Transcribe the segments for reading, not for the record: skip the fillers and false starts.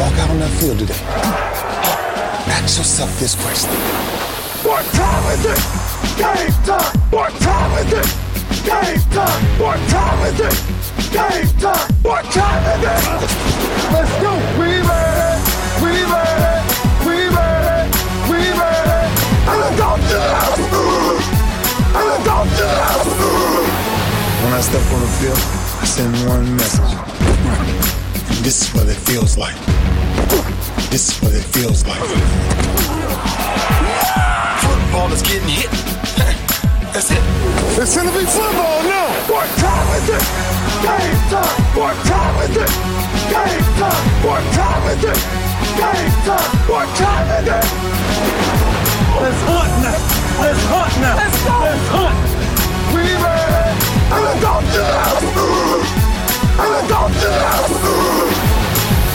walk out on that field today, ask yourself this question. What time is it? Game time! What time is it? Game time! What time is it? Game time! What time is it? Let's go! We made it! We made it! We made it! We made it! And let's go to the house! And let's go to the house! When I step on the field, I send one message. This is what it feels like. This is what it feels like. Football is getting hit. That's it. It's gonna be football now. What time is it? Game time. What time is it? Game time. What time is it? Game time. What time is it? Let's hunt now. Let's hunt now. Let's go. Let's hunt. We made it. And let's go to the house.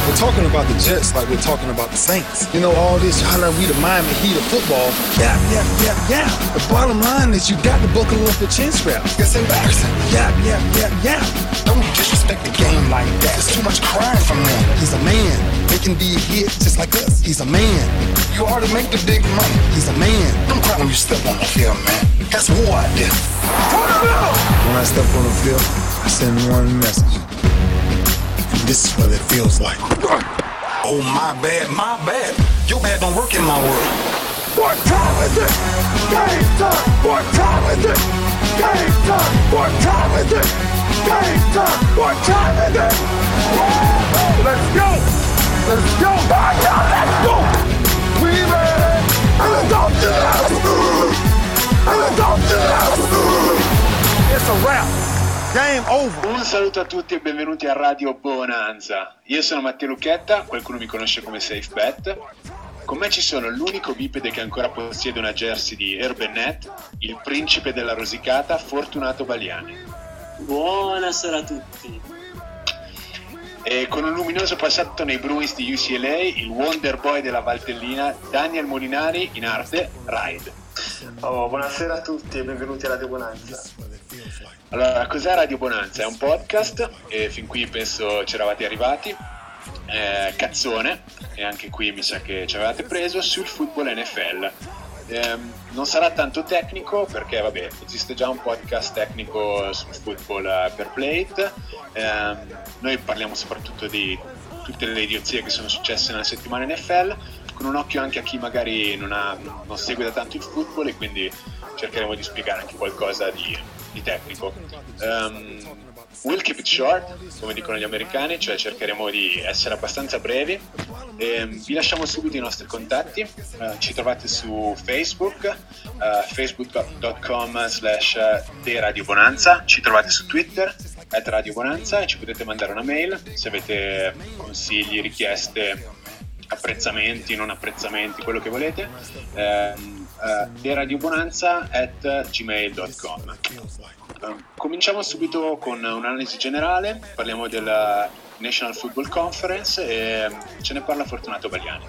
We're talking about the Jets like we're talking about the Saints. You know, all this, how like we the Miami Heat of football. Yap, yap, yap, yap. The bottom line is you got to buckle up the chin strap. It's embarrassing. Yap, yap, yap, yap. Don't disrespect the game like that. There's too much crying from them. He's a man. They can be hit just like us. He's a man. You ought to make the big money. He's a man. Don't cry when you step on the field, man. That's war out there. When I step on the field, I send one message. This is what it feels like. Oh, my bad, my bad. Your bad don't work in my world. What time is it? Game time. What time is it? Game time. What time is it? Game time. What time is it? Let's go. Let's go. Let's go. We made it. And let's go to the house. And let's go to the house. It's a wrap. Game over. Un saluto a tutti e benvenuti a Radio Bonanza. Io sono Matteo Lucchetta, qualcuno mi conosce come Safe Bet. Con me ci sono l'unico bipede che ancora possiede una jersey di Herbenet, il principe della rosicata, Fortunato Baliani. Buonasera a tutti. E con un luminoso passato nei Bruins di UCLA, il Wonder Boy della Valtellina, Daniel Molinari, in arte Ride. Oh, buonasera a tutti e benvenuti a Radio Bonanza. Allora, cos'è Radio Bonanza? È un podcast e fin qui penso c'eravate arrivati, cazzone, e anche qui mi sa che ci avevate preso, sul football NFL. Non sarà tanto tecnico perché vabbè, esiste già un podcast tecnico sul football per plate. Noi parliamo soprattutto di tutte le idiozie che sono successe nella settimana NFL, con un occhio anche a chi magari non segue da tanto il football, e quindi cercheremo di spiegare anche qualcosa di tecnico. We'll keep it short, come dicono gli americani, cioè cercheremo di essere abbastanza brevi. Vi lasciamo subito i nostri contatti. Ci trovate su Facebook, facebook.com/deradiobonanza. Ci trovate su Twitter @radiobonanza e ci potete mandare una mail se avete consigli, richieste, apprezzamenti, non apprezzamenti, quello che volete. deradiobonanza@gmail.com. Cominciamo subito con un'analisi generale. Parliamo della National Football Conference e ce ne parla Fortunato Baliani.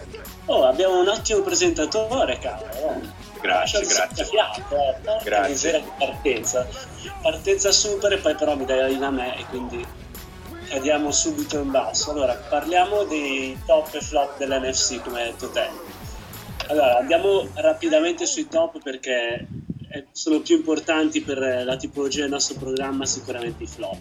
Oh, abbiamo un ottimo presentatore, caro. Grazie. Fiato, grazie. Partenza super, e poi però mi dai la linea a me e quindi cadiamo subito in basso. Allora, parliamo dei top e flop dell'NFC, come hai detto te. Allora, andiamo rapidamente sui top perché sono più importanti per la tipologia del nostro programma, sicuramente i flop.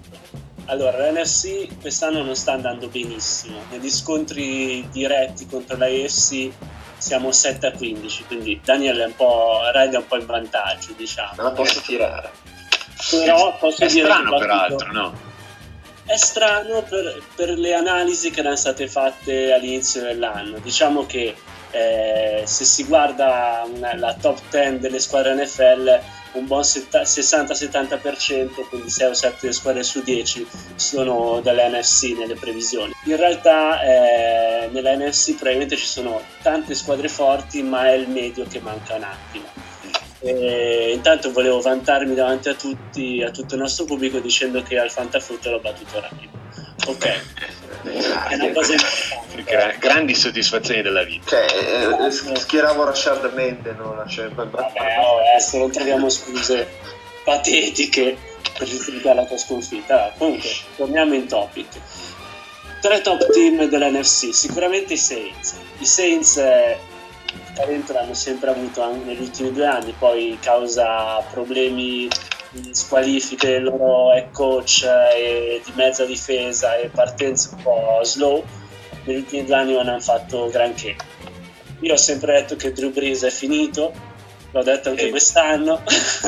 Allora, l'NFC quest'anno non sta andando benissimo. Negli scontri diretti contro la AFC siamo 7-15, quindi Daniel è un po', Red è un po' in vantaggio, diciamo. Non la posso tirare. Però posso dire strano peraltro, no? È strano per le analisi che erano state fatte all'inizio dell'anno. Diciamo che se si guarda la top 10 delle squadre NFL, un buon 60-70%, quindi 6 o 7 squadre su 10 sono dalla NFC nelle previsioni. In realtà nella NFC probabilmente ci sono tante squadre forti, ma è il medio che manca un attimo. Intanto volevo vantarmi davanti a tutti, a tutto il nostro pubblico, dicendo che al Fantafrutto l'ho battuto rapido. Ok, è una cosa importante. Grandi soddisfazioni della vita. Cioè, schieravo Rashard Mendenhall, cioè, adesso non troviamo scuse patetiche per giustificare la tua sconfitta. Allora, comunque, torniamo in topic. tre top team dell'NFC, sicuramente i Saints. I Saints talento l'hanno sempre avuto anche negli ultimi 2 anni, poi causa problemi, squalifiche, il loro head coach e di mezza difesa e partenze un po' slow, negli ultimi 2 anni non hanno fatto granché. Io ho sempre detto che Drew Brees è finito, l'ho detto anche quest'anno.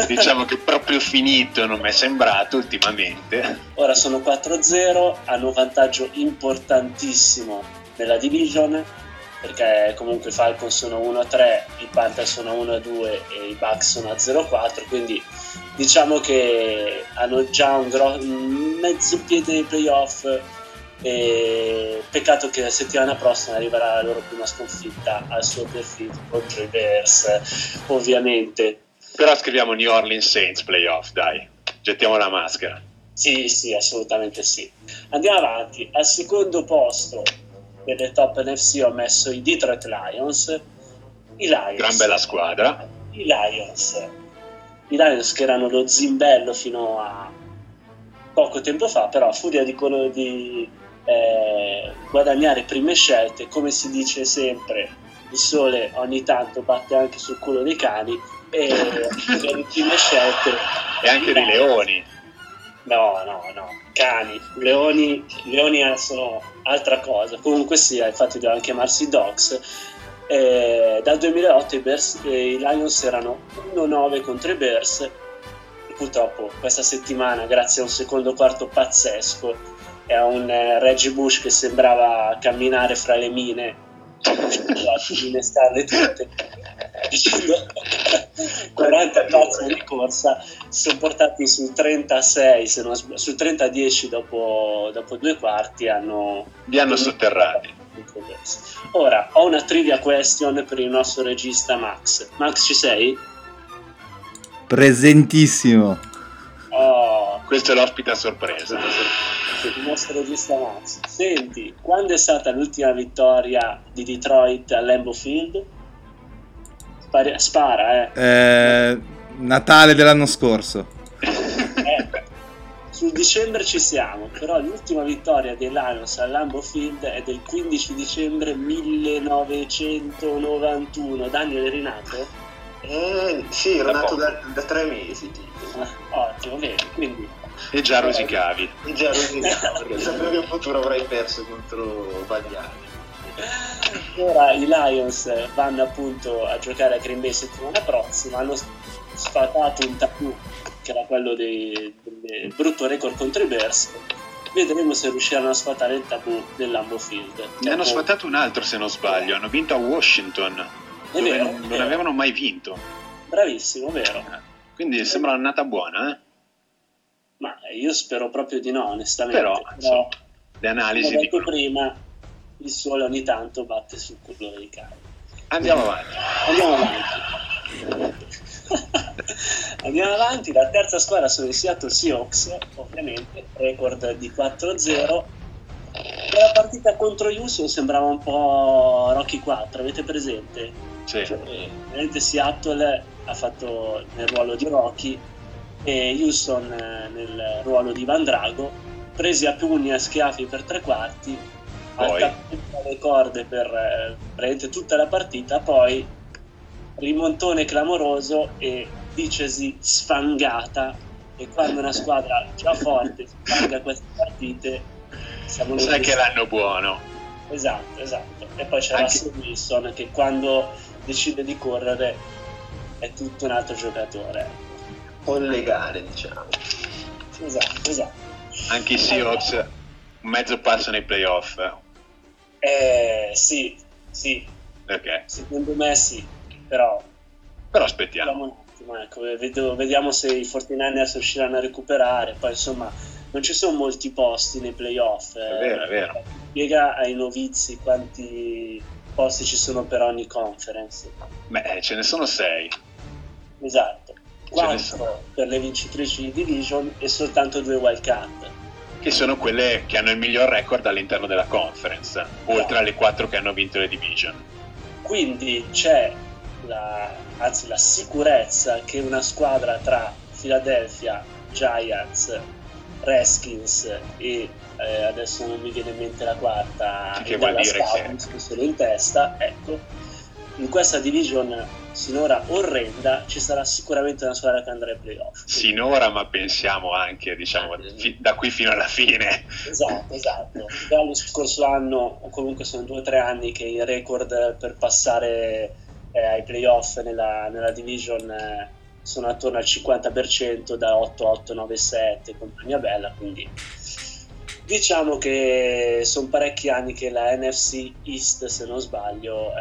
Diciamo che proprio finito non mi è sembrato ultimamente. Ora sono 4-0, hanno un vantaggio importantissimo nella division, perché comunque i Falcons sono 1-3, i Panthers sono 1-2 e i Bucks sono a 0-4, quindi diciamo che hanno già un mezzo piede nei playoff. E peccato che la settimana prossima arriverà la loro prima sconfitta al suo perfil contro i Bears, ovviamente. Però scriviamo New Orleans Saints playoff, dai, gettiamo la maschera. Sì, sì, assolutamente sì. Andiamo avanti. Al secondo posto delle top NFC ho messo i Detroit Lions. I Lions, gran bella squadra. I Lions che erano lo zimbello fino a poco tempo fa, però a furia di guadagnare prime scelte, come si dice sempre, il sole ogni tanto batte anche sul culo dei cani, e le prime scelte e anche dei leoni. No, cani, leoni sono altra cosa. Comunque sia, infatti devono chiamarsi Dogs. Dal 2008 i Lions erano 1-9 contro i Bears. Purtroppo questa settimana, grazie a un secondo quarto pazzesco e a un Reggie Bush che sembrava camminare fra le mine, innestarle tutte, dicendo 40 passi di corsa, sono portati su 36, se non sbaglio, su 30-10 dopo 2 quarti, li hanno sotterrati. Ora ho una trivia question per il nostro regista Max. Max, ci sei? Presentissimo. Oh, questo è l'ospite a sorpresa. Il nostro regista Max. Senti, quando è stata l'ultima vittoria di Detroit a Lambeau Field? Spara, Natale dell'anno scorso. Sul dicembre ci siamo, però l'ultima vittoria dei Lions a Lambeau Field è del 15 dicembre 1991. Daniel, è rinato? Sì, ero nato da 3 mesi, tipo. Ottimo, bene, quindi. E già rosicavi. Perché sapevo che in futuro avrei perso contro Baliani. Ora i Lions vanno appunto a giocare a Green Bay settimana prossima, hanno sfatato un tabù che era quello del brutto record contro i Bears. Vedremo se riusciranno a sfatare il tabù del Lambeau Field. Ne hanno sfatato un altro, se non sbaglio, hanno vinto a Washington. È vero, non avevano mai vinto. Bravissimo, vero. Quindi sembra un'annata buona, eh? Ma io spero proprio di no, onestamente. Però le analisi come dicono, prima il sole ogni tanto batte sul culo dei cani. Andiamo avanti. Andiamo avanti. La terza squadra sono i Seattle Seahawks, ovviamente, record di 4-0. La partita contro Houston sembrava un po' Rocky 4, avete presente? Sì. Ovviamente Seattle ha fatto nel ruolo di Rocky e Houston nel ruolo di Van Drago, presi a pugni a schiaffi per 3 quarti, attaccato le corde per praticamente tutta la partita, poi rimontone clamoroso e dicesi sfangata, e quando una squadra già forte sfanga queste partite sai che l'anno buono. Esatto. E poi c'è Russell Wilson che quando decide di correre è tutto un altro giocatore. Collegare, diciamo. Esatto. Anche i Seahawks un mezzo passo nei playoff. Sì. Ok. Secondo me sì, però aspettiamo un attimo, vediamo se i 49ers riusciranno a recuperare, poi insomma non ci sono molti posti nei playoff. È vero. Spiega ai novizi quanti posti ci sono per ogni conference. Beh, ce ne sono 6. Esatto. 4 per le vincitrici di division e soltanto 2 wild card. Che sono quelle che hanno il miglior record all'interno della conference, oltre alle 4 che hanno vinto le division. Quindi c'è la sicurezza che una squadra tra Philadelphia, Giants, Redskins e adesso non mi viene in mente la quarta, che vuol dire che sono in testa, ecco, in questa division sinora orrenda ci sarà sicuramente una squadra che andrà ai playoff. Sinora, ma pensiamo anche, diciamo, da qui fino alla fine. Esatto. Già lo scorso anno, o comunque sono 2 o 3 anni che il record per passare ai playoff nella division sono attorno al 50%, da 8, 8, 9, 7, compagnia bella, quindi diciamo che sono parecchi anni che la NFC East, se non sbaglio,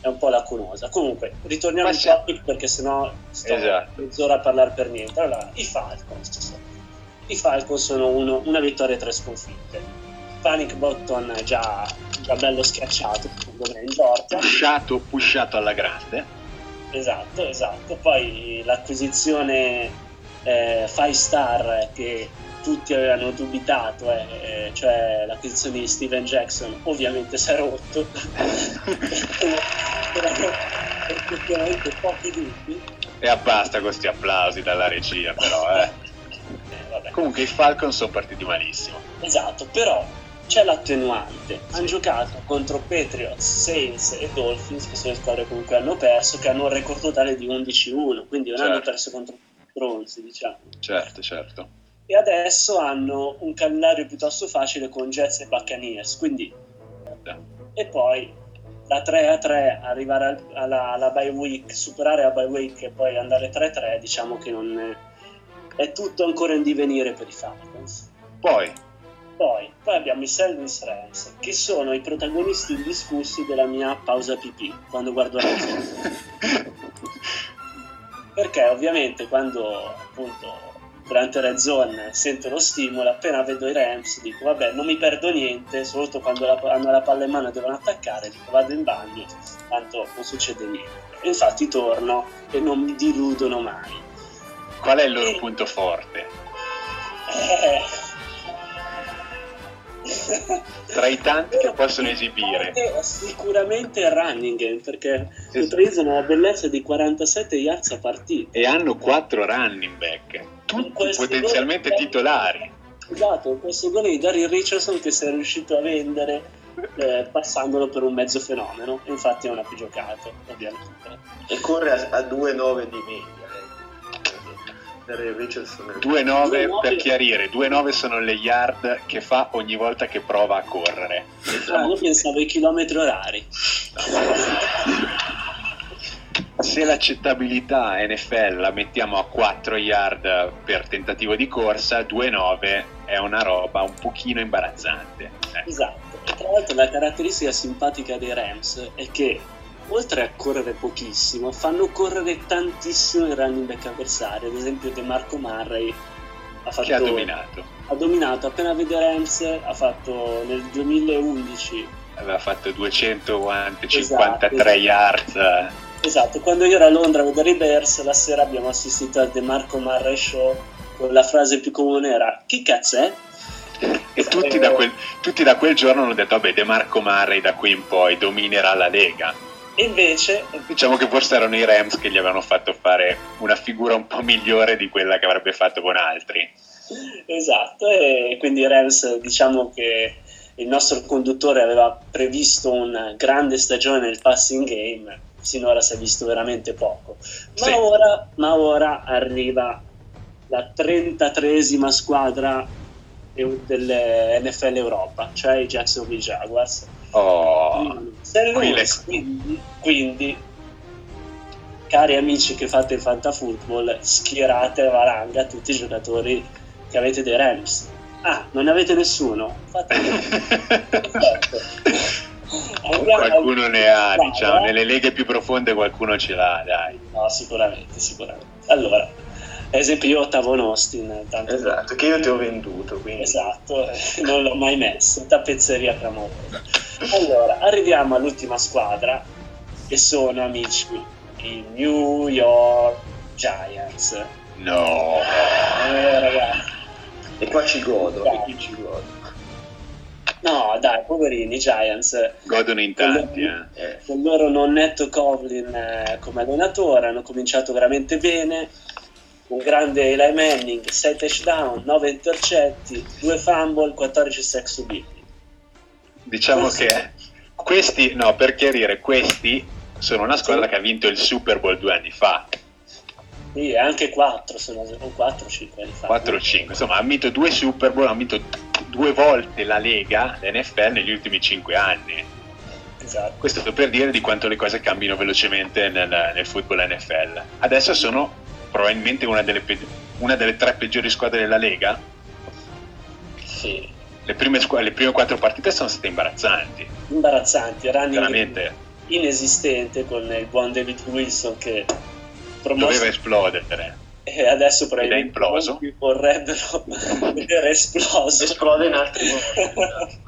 è un po' lacunosa. Comunque, ritorniamo al topic perché sennò sto mezz'ora a parlare per niente. Allora, i Falcons sono una vittoria e 3 sconfitte. Panic Button già bello schiacciato, secondo me, in porta. Pushato alla grande. Esatto. Poi l'acquisizione 5-star che tutti avevano dubitato, cioè l'acquisizione di Steven Jackson, ovviamente si è rotto. Effettivamente pochi dubbi. E abbasta questi applausi dalla regia, però. Vabbè. Comunque i Falcons sono partiti malissimo. Esatto, però c'è l'attenuante, hanno giocato contro Patriots, Saints e Dolphins, che sono le squadre comunque hanno perso, che hanno un record totale di 11-1, quindi non hanno perso contro bronzi, diciamo. Certo. E adesso hanno un calendario piuttosto facile con Jets e Buccaneers, quindi... E poi da 3-3 arrivare alla bye week, superare la bye week e poi andare 3-3, diciamo che non è tutto ancora in divenire per i Falcons. Poi abbiamo i St. Louis Rams, che sono i protagonisti indiscussi della mia pausa pipì quando guardo la partita. Perché ovviamente quando, appunto, durante Red Zone sento lo stimolo, appena vedo i Rams dico vabbè, non mi perdo niente, soprattutto quando hanno la palla in mano e devono attaccare, dico vado in bagno, tanto non succede niente. E infatti torno e non mi diludono mai. Qual è il loro punto forte? Tra i tanti che possono esibire sicuramente il running game, perché utilizzano la bellezza di 47 yards a partita e hanno 4 running back tutti potenzialmente titolari. Esatto, questo gol di Darryl Richardson che si è riuscito a vendere passandolo per un mezzo fenomeno, infatti non ha più giocato ovviamente, e corre a 2.9 di media. 2-9 per chiarire, 2-9 sono le yard che fa ogni volta che prova a correre. Io pensavo ai chilometri orari. Se l'accettabilità NFL la mettiamo a 4 yard per tentativo di corsa, 2-9 è una roba un pochino imbarazzante. Esatto, e tra l'altro la caratteristica simpatica dei Rams è che oltre a correre pochissimo, fanno correre tantissimo il running back avversario. Ad esempio De Marco Murray ha dominato. Appena vede Rams ha fatto, nel 2011 aveva fatto 253 yards. Esatto, quando io ero a Londra a vedere i Bears la sera abbiamo assistito al De Marco Murray show, con la frase più comune era "chi cazzo è?" E tutti da quel giorno hanno detto vabbè, De Marco Murray da qui in poi dominerà la Lega. E invece diciamo che forse erano i Rams che gli avevano fatto fare una figura un po' migliore di quella che avrebbe fatto con altri. Esatto, e quindi i Rams, diciamo che il nostro conduttore aveva previsto una grande stagione nel passing game, sinora si è visto veramente poco, ma ora arriva la 33esima squadra dell'NFL Europa, cioè i Jacksonville Jaguars. Quindi, cari amici che fate il fantafootball, schierate a valanga tutti i giocatori che avete dei Rams. Non ne avete nessuno? Perfetto. Qualcuno ne ha, diciamo, nelle leghe più profonde qualcuno ce l'ha, dai. No, sicuramente. Allora, ad esempio io ho Tavon Austin, tanto esatto, che io ti ho venduto, quindi esatto, non l'ho mai messo, tappezzeria clamorosa. Allora, arriviamo all'ultima squadra, e sono, amici, i New York Giants. No! Ragazzi. E qua ci godo, No, dai, poverini, i Giants. Godono in tanti, Con loro nonnetto Coughlin come allenatore, hanno cominciato veramente bene. un grande Eli Manning, 6 touchdown, 9 intercetti, 2 fumble, 14 sack subiti. Diciamo questi... che questi, no, per chiarire, questi sono una squadra che ha vinto il Super Bowl 2 anni fa. Sì, anche 4, sono 4 o 5 anni fa. 4 o 5, insomma, ha vinto 2 Super Bowl, ha vinto 2 volte la Lega, l'NFL, negli ultimi 5 anni. Esatto. Questo per dire di quanto le cose cambino velocemente nel football NFL. Adesso sono probabilmente una delle 3 peggiori squadre della Lega. Sì. Le prime 4 partite sono state imbarazzanti. Running inesistente, con il buon David Wilson che doveva esplodere. E adesso probabilmente vorrebbero vedere esploso. Esplode in altri momenti.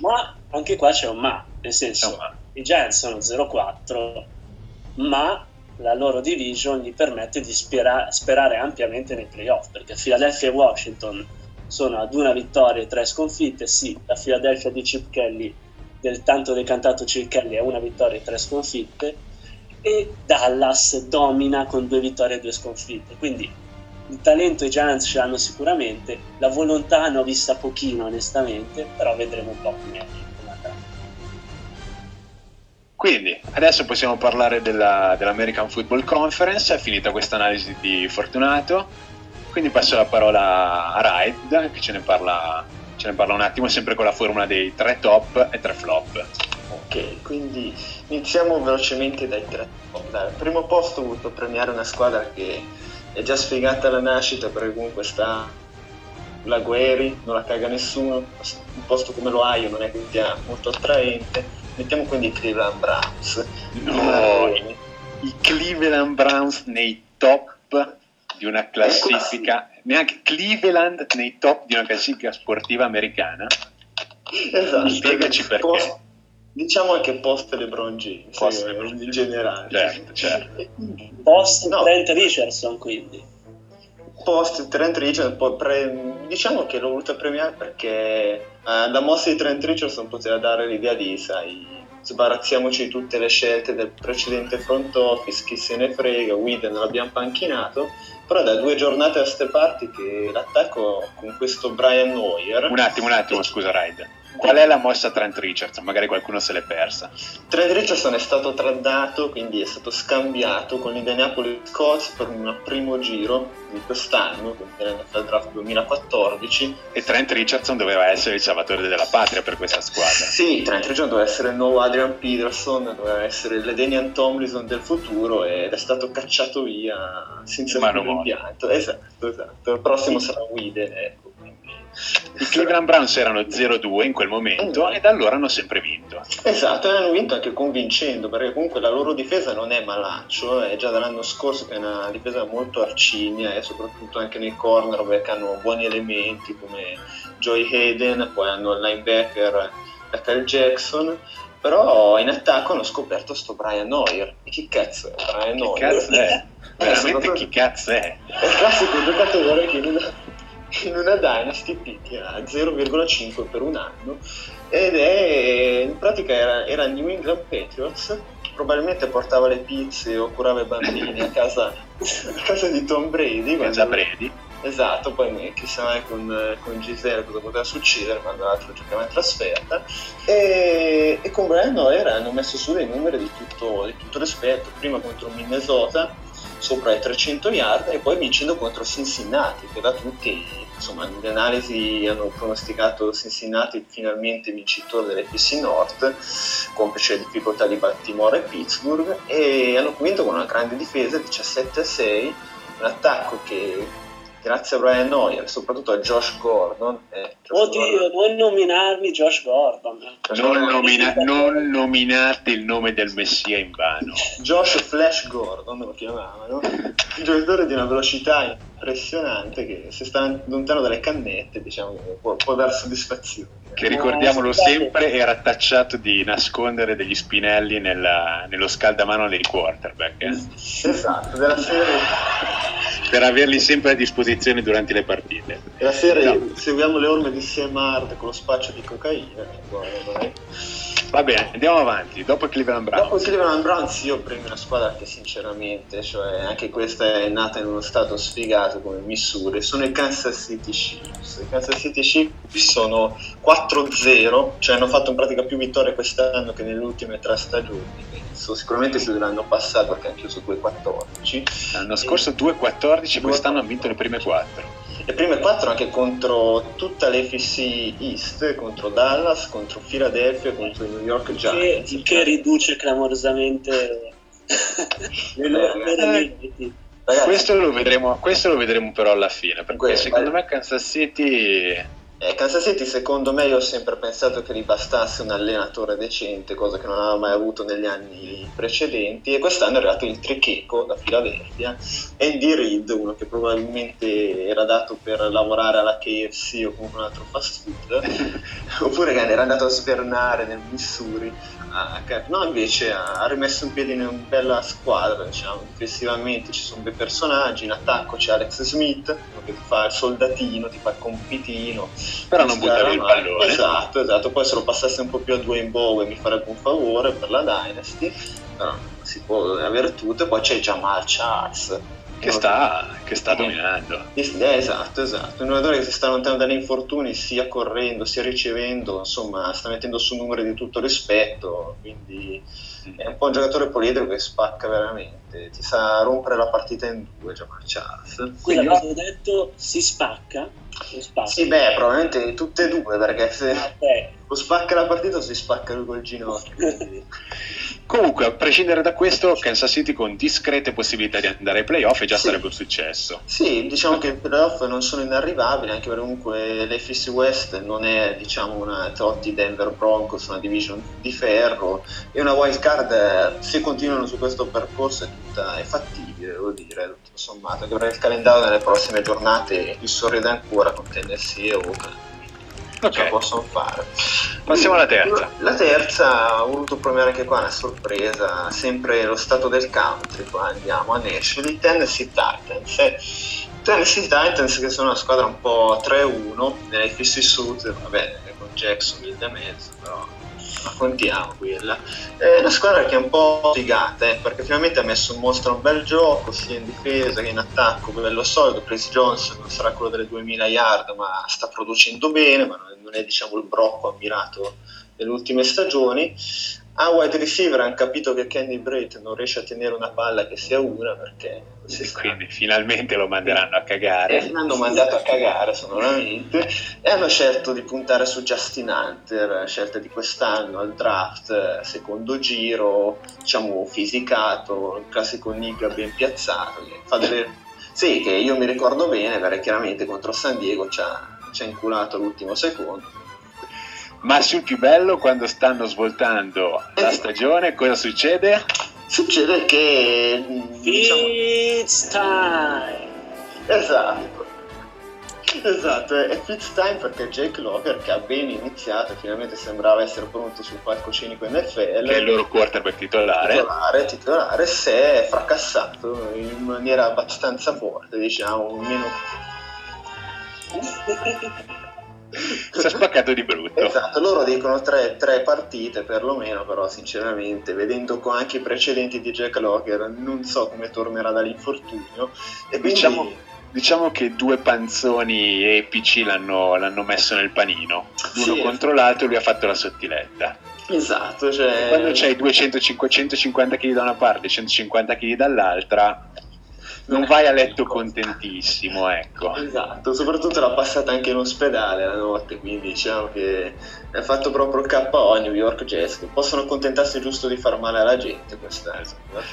Ma anche qua c'è un ma, nel senso, i Giants sono 0-4, ma la loro division gli permette di sperare ampiamente nei playoff, perché Philadelphia e Washington sono ad 1 vittoria e 3 sconfitte. Sì, la Philadelphia di Chip Kelly, del tanto decantato Chip Kelly, è 1 vittoria e 3 sconfitte, e Dallas domina con 2 vittorie e 2 sconfitte. Quindi il talento i Giants ce l'hanno sicuramente, la volontà ne ho vista pochino onestamente, però vedremo un po' come andrà. Quindi adesso possiamo parlare dell'American Football Conference. È finita questa analisi di Fortunato, quindi passo la parola a Ride, che ce ne parla un attimo, sempre con la formula dei 3 top e 3 flop. Ok, quindi iniziamo velocemente dai 3 top. Al primo posto ho voluto premiare una squadra che è già sfigata alla nascita, perché comunque sta la Guerri, non la caga nessuno, un posto come l'Ohio non è che sia molto attraente. Mettiamo quindi i Cleveland Browns. No, i Cleveland Browns nei top di una classifica, neanche Cleveland nei top di una classifica sportiva americana. Esatto. Spiegaci perché. Diciamo anche post LeBron James, in generale. Certo. Trent Richardson, quindi. Post Trent Richardson, diciamo che l'ho voluto premiare perché la mossa di Trent Richardson poteva dare l'idea di, sbarazziamoci di tutte le scelte del precedente front office, chi se ne frega, Whedon l'abbiamo panchinato, però da 2 giornate a ste parti che l'attacco con questo Brian Hoyer... Un attimo, scusa Ride. Qual è la mossa Trent Richardson? Magari qualcuno se l'è persa. Trent Richardson è stato tradato, quindi è stato scambiato con l'Indianapolis Colts per un primo giro di quest'anno, quindi nel draft 2014. E Trent Richardson doveva essere il salvatore della patria per questa squadra. Sì, Trent Richardson doveva essere il nuovo Adrian Peterson, doveva essere il Daniel Tomlinson del futuro, ed è stato cacciato via senza un pianto. Esatto. Il prossimo sarà Whedon, ecco. I Cleveland Browns erano 0-2 in quel momento e da allora hanno sempre vinto. Esatto, e hanno vinto anche convincendo, perché comunque la loro difesa non è malaccio, è già dall'anno scorso che è una difesa molto arcigna, e soprattutto anche nei cornerback hanno buoni elementi come Joy Hayden, poi hanno il linebacker Michael Jackson, però in attacco hanno scoperto sto Brian Hoyer. E chi cazzo è Brian Hoyer? Veramente chi cazzo è? È il classico giocatore che in una Dynasty picchia a 0,5 per un anno, ed è in pratica era New England Patriots, probabilmente portava le pizze o curava i bambini a casa di Tom Brady, Brady. Esatto, poi chissà mai con Giselle cosa poteva succedere quando l'altro giocava in trasferta, e con Brian Hoyer hanno messo su dei numeri di tutto rispetto, prima contro Minnesota sopra i 300 yard e poi vincendo contro Cincinnati, che da tutti, insomma, le analisi hanno pronosticato Cincinnati finalmente vincitore dell'FC North, complice le difficoltà di Baltimora e Pittsburgh, e hanno vinto con una grande difesa 17-6, un attacco che grazie a Brian Hoyer e soprattutto a Josh Gordon. Oddio, non nominarmi Josh Gordon. Non nominate il nome del messia in vano. Josh Flash Gordon lo chiamavano. Un giocatore di una velocità impressionante che, se sta lontano dalle cannette, diciamo, può dare soddisfazione. Che, ricordiamolo sempre, era tacciato di nascondere degli spinelli nello scaldamano dei quarterback. Esatto, della serie... per averli sempre a disposizione durante le partite. E la sera seguiamo le orme di Semard con lo spaccio di cocaina. Va bene, andiamo avanti. Dopo Cleveland Browns. Dopo Cleveland Browns io prendo una squadra che sinceramente, cioè anche questa è nata in uno stato sfigato come Missouri, sono i Kansas City Chiefs. I Kansas City Chiefs sono 4-0, cioè hanno fatto in pratica più vittorie quest'anno che nelle ultime tre stagioni, penso. Sicuramente più dell'anno passato perché hanno chiuso 2-14. L'anno scorso 2-14, quest'anno hanno vinto le prime 4. Le prime 4 anche contro tutta l'FC East, contro Dallas, contro Philadelphia, contro i New York Giants. Che riduce clamorosamente le questo lo vedremo però alla fine, perché secondo me Kansas City secondo me io ho sempre pensato che gli bastasse un allenatore decente, cosa che non aveva mai avuto negli anni precedenti, e quest'anno è arrivato il tricheco da Philadelphia, Andy Reid, uno che probabilmente era dato per lavorare alla KFC o comunque un altro fast food oppure che era andato a svernare nel Missouri, no, invece ha rimesso un piede in una bella squadra, diciamo. Offensivamente ci sono bei personaggi, in attacco c'è Alex Smith che ti fa il soldatino, ti fa il compitino, però non buttare il pallone. Esatto, poi se lo passasse un po' più a Dwayne Bowe mi farebbe un favore per la Dynasty, però si può avere tutto. E poi c'è Jamaal Charles che sta dominando. Esatto, un giocatore che si sta allontanando dagli infortuni sia correndo sia ricevendo, insomma sta mettendo su numeri di tutto rispetto, quindi è un po' un giocatore poliedrico che spacca veramente, ti sa rompere la partita in due Jamaal Charles. Quindi avevo detto si spacca. Sì, beh, probabilmente tutte e due, perché se o spacca la partita o si spacca lui col ginocchio. Comunque, a prescindere da questo, Kansas City con discrete possibilità di andare ai playoff, e già sarebbe un successo. Sì, diciamo che i playoff non sono inarrivabili, anche perché comunque l'FC West non è, diciamo, una Totti Denver Broncos, una division di ferro, e una wild card, se continuano su questo percorso, è fattibile, devo dire, tutto sommato, che avrà il calendario nelle prossime giornate più sorride ancora con Tennessee e Oakland. Okay. Ce la possono fare. Passiamo alla terza. La terza, ho voluto premiare anche qua una sorpresa, sempre lo stato del country, qua andiamo a Nashville, Tennessee Titans. Tennessee Titans che sono una squadra un po' 3-1 nell'FC Sud, vabbè, con Jacksonville da mezzo, però la contiamo quella. È una squadra che è un po' figata, perché finalmente ha messo in mostra un bel gioco sia in difesa che in attacco, bello solido. Chris Johnson non sarà quello delle 2000 yard, ma sta producendo bene, ma non è, diciamo, il brocco ammirato delle ultime stagioni. A wide receiver hanno capito che Kenny Britt non riesce a tenere una palla che sia una, perché quindi finalmente lo manderanno a cagare, l'hanno mandato a cagare sicuramente, e hanno scelto di puntare su Justin Hunter, scelta di quest'anno al draft, secondo giro, diciamo fisicato, il classico nigga ben piazzato che fa delle... Sì, che io mi ricordo bene perché chiaramente contro San Diego ci ha inculato all'ultimo secondo. Ma sul più bello, quando stanno svoltando la stagione, cosa succede? Succede che... diciamo, it's time! Esatto, è it's time perché Jake Locker, che ha ben iniziato, finalmente sembrava essere pronto sul palcoscenico NFL, che è il loro quarterback titolare, si è fracassato in maniera abbastanza forte, diciamo, meno... si è spaccato di brutto. Esatto, loro dicono tre partite perlomeno, però sinceramente vedendo anche i precedenti di Jack Locker non so come tornerà dall'infortunio, e quindi... diciamo che due panzoni epici l'hanno messo nel panino, l'uno contro l'altro, lui ha fatto la sottiletta. Esatto, cioè... quando c'hai 150 kg da una parte e 150 kg dall'altra non vai a letto contentissimo, ecco. Esatto, soprattutto l'ha passata anche in ospedale la notte, quindi diciamo che ha fatto proprio il KO New York Jets, possono accontentarsi giusto di far male alla gente quest'anno.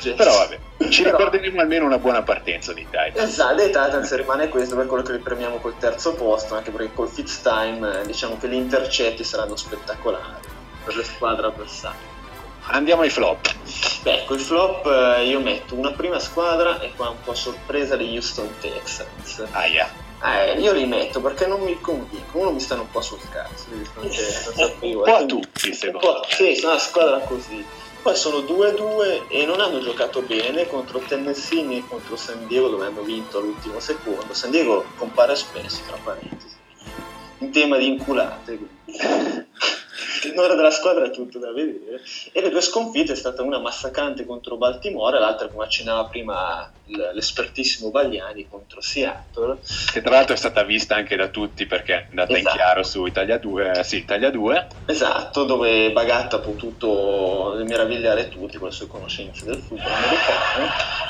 Però vabbè, ricorderemo almeno una buona partenza dei Titans. Esatto, dei Titans rimane questo, per quello che li premiamo col terzo posto, anche perché col Fitz Time diciamo che gli intercetti saranno spettacolari per le squadre avversarie. Andiamo ai flop. Beh, con i flop io metto una prima squadra e qua un po' sorpresa di Houston Texans. Io li metto perché non mi convinco, uno mi stanno un po' sul cazzo, un po' a tutti, se no. Sì, sono una squadra così. poi sono 2-2 e non hanno giocato bene contro Tennessee né contro San Diego, dove hanno vinto all'ultimo secondo. San Diego compare spesso, tra parentesi, in tema di inculate, l'ora della squadra è tutto da vedere. E le due sconfitte, è stata una massacrante contro Baltimora e l'altra, come accennava prima l'espertissimo Baliani, contro Seattle, che tra l'altro è stata vista anche da tutti perché è andata in chiaro su Italia 2, esatto, dove Bagatta ha potuto meravigliare tutti con le sue conoscenze del football americano.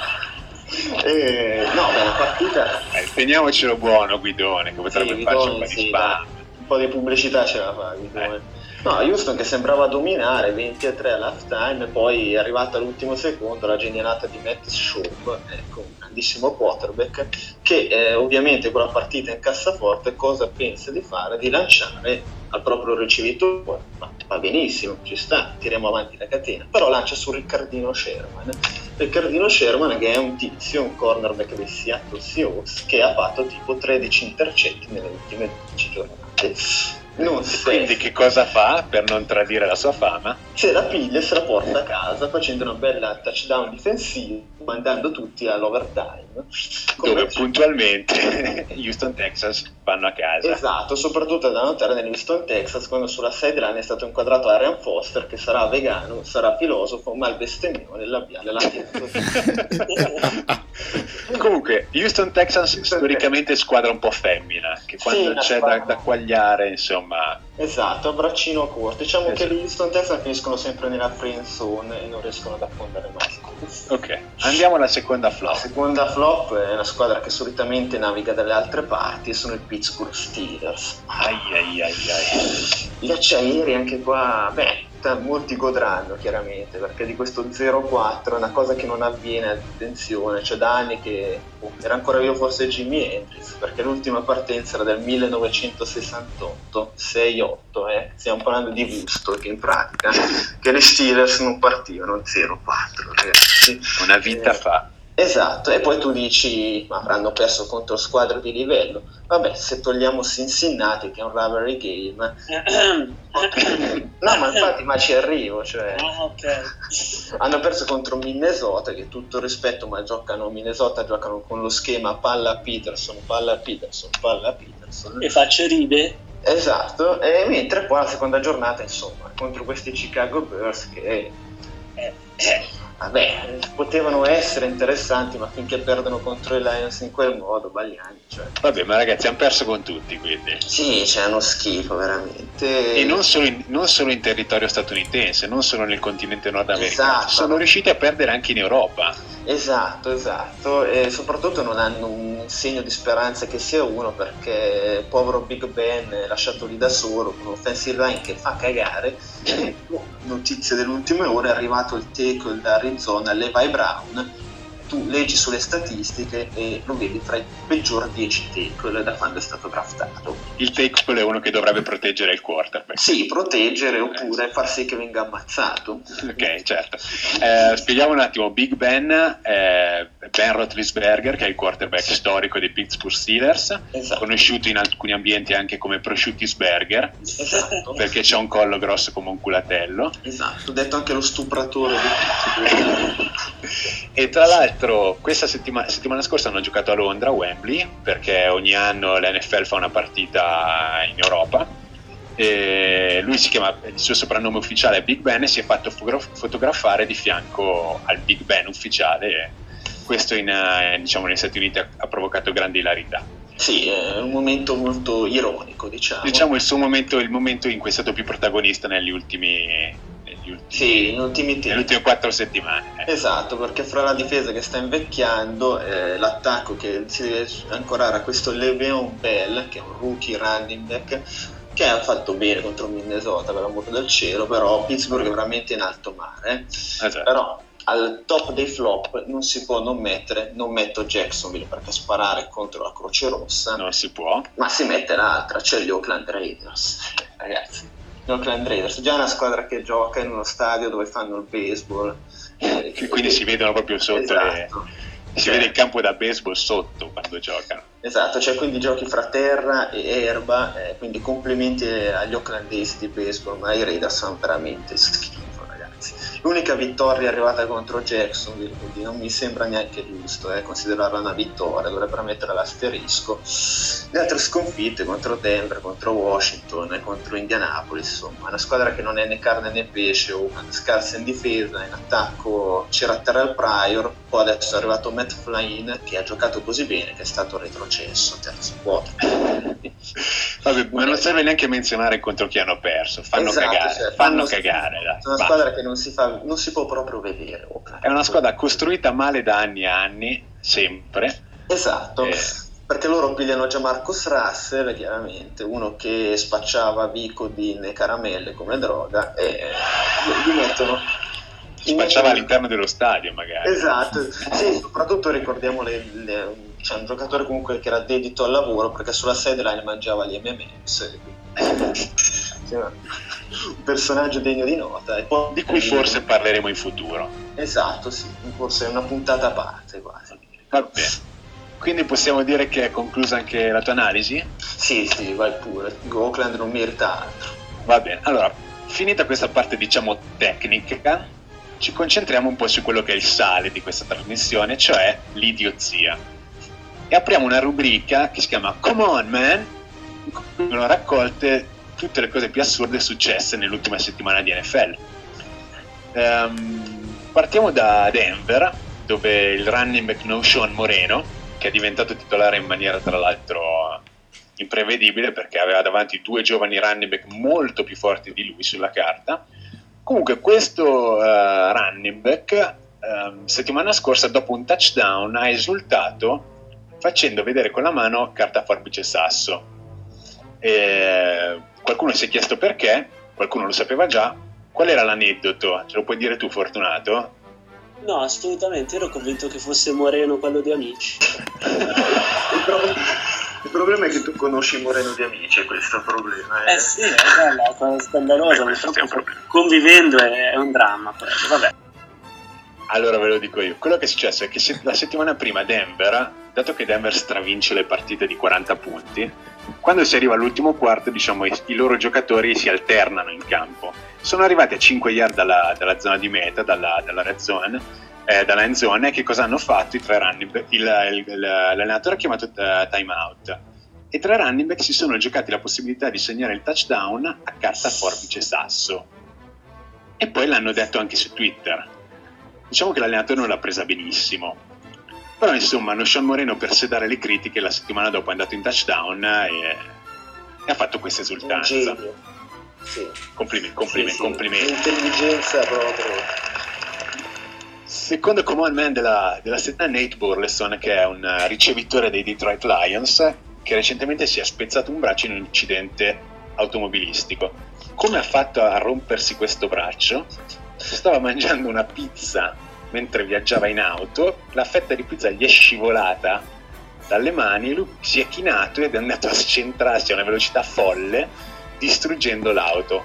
No, beh, la partita teniamocelo buono Guidone, che potrebbe farci un po' di spam, un po' di pubblicità ce la fa Guidone. No, Houston che sembrava dominare 20-3 all'half time, e poi è arrivata all'ultimo secondo la genialata di Matt Schaub, ecco, un grandissimo quarterback che ovviamente con la partita in cassaforte cosa pensa di fare? Di lanciare al proprio ricevitore. Ma va benissimo, ci sta, tiriamo avanti la catena, però lancia su Riccardino Sherman, che è un tizio, un cornerback del Seattle Seahawks, che ha fatto tipo 13 intercetti nelle ultime 10 giornate. Quindi che cosa fa per non tradire la sua fama? Se la piglia e se la porta a casa facendo una bella touchdown difensiva, mandando tutti all'overtime, dove puntualmente Houston Texas vanno a casa. Esatto, soprattutto da notare nel Houston Texas quando sulla sideline è stato inquadrato Arian Foster, che sarà vegano, sarà filosofo, ma il bestemmione labiale l'ha detto. Comunque Houston Texas storicamente squadra un po' femmina, che quando c'è da quagliare, insomma. Esatto, a braccino corto, diciamo, esatto. Che gli Houston Texans finiscono sempre nella friend zone e non riescono ad affondare mai. Ok, andiamo alla seconda flop. La seconda flop è una squadra che solitamente naviga dalle altre parti, sono i Pittsburgh Steelers. Gli acciaieri anche qua, molti godranno chiaramente, perché di questo 0-4 è una cosa che non avviene, attenzione, cioè da anni che era ancora vivo forse Jimi Hendrix, perché l'ultima partenza era del 1968, 6-8, stiamo parlando di Woodstock in pratica, che le Steelers non partivano 0-4, ragazzi, una vita fa. Esatto, e poi tu dici, ma avranno perso contro squadre di livello. Vabbè, se togliamo Cincinnati, che è un rivalry game. No, ma infatti, ma ci arrivo, cioè. Okay. Hanno perso contro Minnesota, che tutto rispetto, ma giocano con lo schema palla Peterson. E faccio ride. Esatto, e mentre poi la seconda giornata, insomma, contro questi Chicago Bears che... Vabbè, potevano essere interessanti, ma finché perdono contro i Lions in quel modo, Baliani, cioè. Vabbè, ma ragazzi, hanno perso con tutti, quindi. Sì, c'è uno schifo, veramente. E non solo in territorio statunitense, non solo nel continente nordamericano, esatto. Sono riusciti a perdere anche in Europa. Esatto, e soprattutto non hanno un segno di speranza che sia uno, perché povero Big Ben è lasciato lì da solo, con l'offensive line che fa cagare. Notizie dell'ultima ora, è arrivato il tackle da Arizona, Levi Brown, tu leggi sulle statistiche e lo vedi tra i peggiori 10 tackle da quando è stato draftato. Il tackle è uno che dovrebbe proteggere il quarterback. Sì, proteggere oppure far sì che venga ammazzato. Ok, certo. Spieghiamo un attimo, Big Ben, Ben Roethlisberger, che è il quarterback storico dei Pittsburgh Steelers, esatto. Conosciuto in alcuni ambienti anche come Prosciuttisberger, esatto. Perché c'è un collo grosso come un culatello. Esatto, detto anche lo stupratore di Pittsburgh. E tra l'altro questa settimana scorsa hanno giocato a Londra, Wembley, perché ogni anno l'NFL fa una partita in Europa, e lui si chiama, il suo soprannome ufficiale è Big Ben, e si è fatto fotografare di fianco al Big Ben ufficiale. Questo diciamo negli Stati Uniti ha provocato grande ilarità. Sì, è un momento molto ironico, diciamo il suo momento, il momento in cui è stato più protagonista nelle ultime 4 settimane. Esatto, perché fra la difesa che sta invecchiando, l'attacco che si deve ancorare a questo Le'Veon Bell, che è un rookie running back che ha fatto bene contro Minnesota per l'amor del cielo, però Pittsburgh è veramente in alto mare. Esatto. Però al top dei flop non si può non metto Jacksonville, perché sparare contro la Croce Rossa non si può, ma si mette l'altra, cioè gli Oakland Raiders, ragazzi. Oakland Raiders, già una squadra che gioca in uno stadio dove fanno il baseball, quindi si vedono proprio sotto, esatto. Si vede il campo da baseball sotto quando giocano, esatto, cioè quindi giochi fra terra e erba, quindi complimenti agli oaklandesi di baseball, ma i Raiders sono veramente schifo, ragazzi. L'unica vittoria è arrivata contro Jacksonville, quindi non mi sembra neanche giusto considerarla una vittoria, dovrebbero mettere l'asterisco. Le altre sconfitte contro Denver, contro Washington e contro Indianapolis, insomma, una squadra che non è né carne né pesce, scarsa in difesa, in attacco c'era Terrell Pryor, poi adesso è arrivato Matt Flynn che ha giocato così bene che è stato retrocesso, terzo quarterback. Vabbè, ma non serve neanche menzionare contro chi hanno perso, fanno cagare. È una squadra che non si può proprio vedere. È una squadra costruita male da anni e anni, sempre. Esatto. Perché loro pigliano già Marcus Russell, chiaramente, uno che spacciava Vicodin e caramelle come droga, e gli mettono... Spacciava all'interno dello stadio, magari. Esatto, sì, soprattutto ricordiamo un giocatore comunque che era dedito al lavoro, perché sulla sideline mangiava gli M&M's, un personaggio degno di nota. E poi, di cui forse parleremo in futuro. Esatto, sì, forse è una puntata a parte quasi. Va bene. Quindi possiamo dire che è conclusa anche la tua analisi? Sì, vai pure. Oakland non merita altro. Va bene, allora, finita questa parte diciamo tecnica, ci concentriamo un po' su quello che è il sale di questa trasmissione, cioè l'idiozia. E apriamo una rubrica che si chiama Come On Man, in cui vengono raccolte tutte le cose più assurde successe nell'ultima settimana di NFL. Partiamo da Denver, dove il running back no Sean Moreno, che è diventato titolare in maniera tra l'altro imprevedibile, perché aveva davanti due giovani running back molto più forti di lui sulla carta. Comunque questo running back settimana scorsa, dopo un touchdown, ha esultato facendo vedere con la mano carta, forbice e sasso. E qualcuno si è chiesto perché, qualcuno lo sapeva già. Qual era l'aneddoto? Ce lo puoi dire tu, Fortunato? No, assolutamente, ero convinto che fosse Moreno quello di Amici. Il problema è che tu conosci Moreno di Amici, questo è il problema. Sì, è bella, è scandalosa, convivendo è un dramma. Vabbè. Allora ve lo dico io, quello che è successo è che la settimana prima Denver, dato che Denver stravince le partite di 40 punti, quando si arriva all'ultimo quarto, diciamo, i loro giocatori si alternano in campo. Sono arrivati a 5 yard dalla zona di meta, dalla red zone, dalla end zone, e che cosa hanno fatto i tre running back? L'allenatore ha chiamato time out e tre running back si sono giocati la possibilità di segnare il touchdown a carta, forbice e sasso, e poi l'hanno detto anche su Twitter. Diciamo che l'allenatore non l'ha presa benissimo, però insomma Sean Moreno, per sedare le critiche, la settimana dopo è andato in touchdown e ha fatto questa esultanza. Sì. Complimenti. Intelligenza proprio. Secondo common man della settimana, Nate Burleson, che è un ricevitore dei Detroit Lions, che recentemente si è spezzato un braccio in un incidente automobilistico. Come ha fatto a rompersi questo braccio? Stava mangiando una pizza mentre viaggiava in auto, la fetta di pizza gli è scivolata dalle mani, lui si è chinato ed è andato a scentrarsi a una velocità folle, distruggendo l'auto.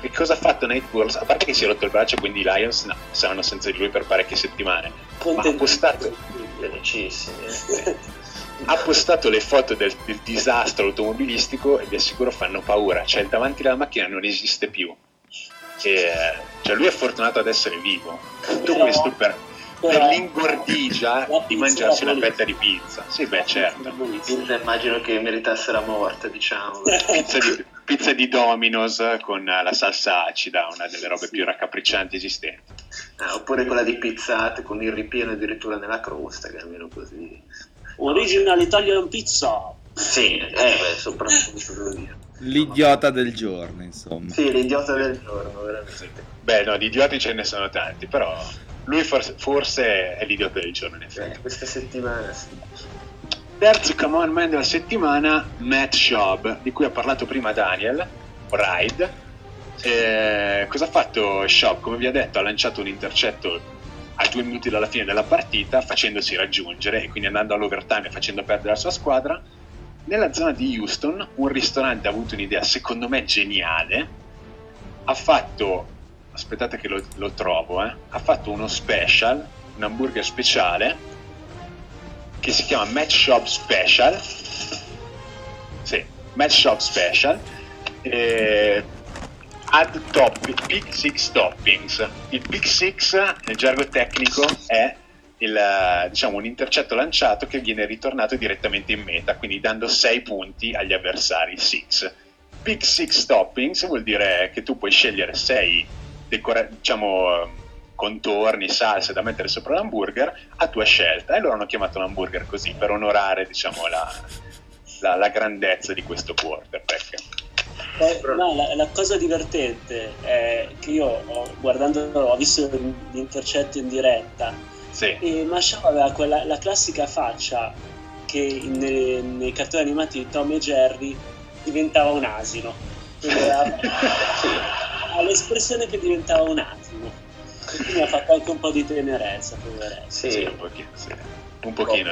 E cosa ha fatto Nate Burleson? A parte che si è rotto il braccio, quindi i Lions saranno senza di lui per parecchie settimane, ma ha postato le foto del disastro automobilistico, e vi assicuro fanno paura, cioè il davanti alla macchina non esiste più, e, cioè, lui è fortunato ad essere vivo, tutto questo per l'ingordigia di mangiarsi una fetta di pizza. Sì, beh, certo. Immagino che meritasse la morte, diciamo. Pizza di Domino's con la salsa acida, una delle robe più raccapriccianti esistenti. Oppure quella di pizzate con il ripieno addirittura nella crosta, che almeno così. Original Italian Pizza. Sì, soprattutto devo dire. L'idiota del giorno, insomma. Sì, l'idiota del giorno, veramente. Beh, no, di idioti ce ne sono tanti, però... Lui forse è l'idiota del giorno, in effetti. Questa settimana sì. Terzo come on man della settimana, Matt Schaub, di cui ha parlato prima Daniel, Ride. Cosa ha fatto Schaub? Come vi ha detto, ha lanciato un intercetto a 2 minuti dalla fine della partita, facendosi raggiungere e quindi andando all'overtime e facendo perdere la sua squadra. Nella zona di Houston, un ristorante ha avuto un'idea secondo me geniale. Ha fatto... aspettate che lo trovo, ha fatto uno special, un hamburger speciale che si chiama Matt Schaub Special. Sì, Matt Schaub Special. ad top, pick six toppings. Il pick six nel gergo tecnico è un intercetto lanciato che viene ritornato direttamente in meta, quindi dando 6 punti agli avversari. Six. Pick six toppings vuol dire che tu puoi scegliere 6 contorni, salse da mettere sopra l'hamburger a tua scelta, e loro hanno chiamato l'hamburger così per onorare la grandezza di questo quarterback. No, la cosa divertente è che io ho visto l'intercetto in diretta, sì. E Maschio aveva la classica faccia che nei cartoni animati di Tom e Jerry diventava un asino, ha l'espressione che diventava un asino. Mi ha fatto anche un po' di tenerezza, sì, un pochino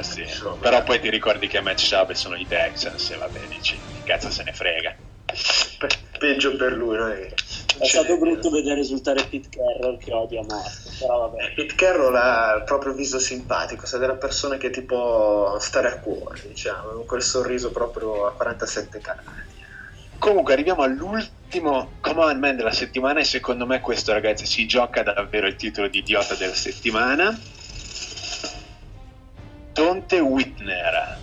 sì. Però poi ti ricordi che Matt Schaub sono i Texans e vabbè, dici che cazzo se ne frega. Peggio per lui, no? È stato brutto vedere risultare Pete Carroll, che odia a morte, però vabbè. Pete Carroll ha il proprio viso simpatico, è della persona che ti può stare a cuore, con quel sorriso proprio a 47 canali. Comunque arriviamo all'ultimo Come On Man della settimana, e secondo me questo, ragazzi, si gioca davvero il titolo di idiota della settimana. Dionte Whitner,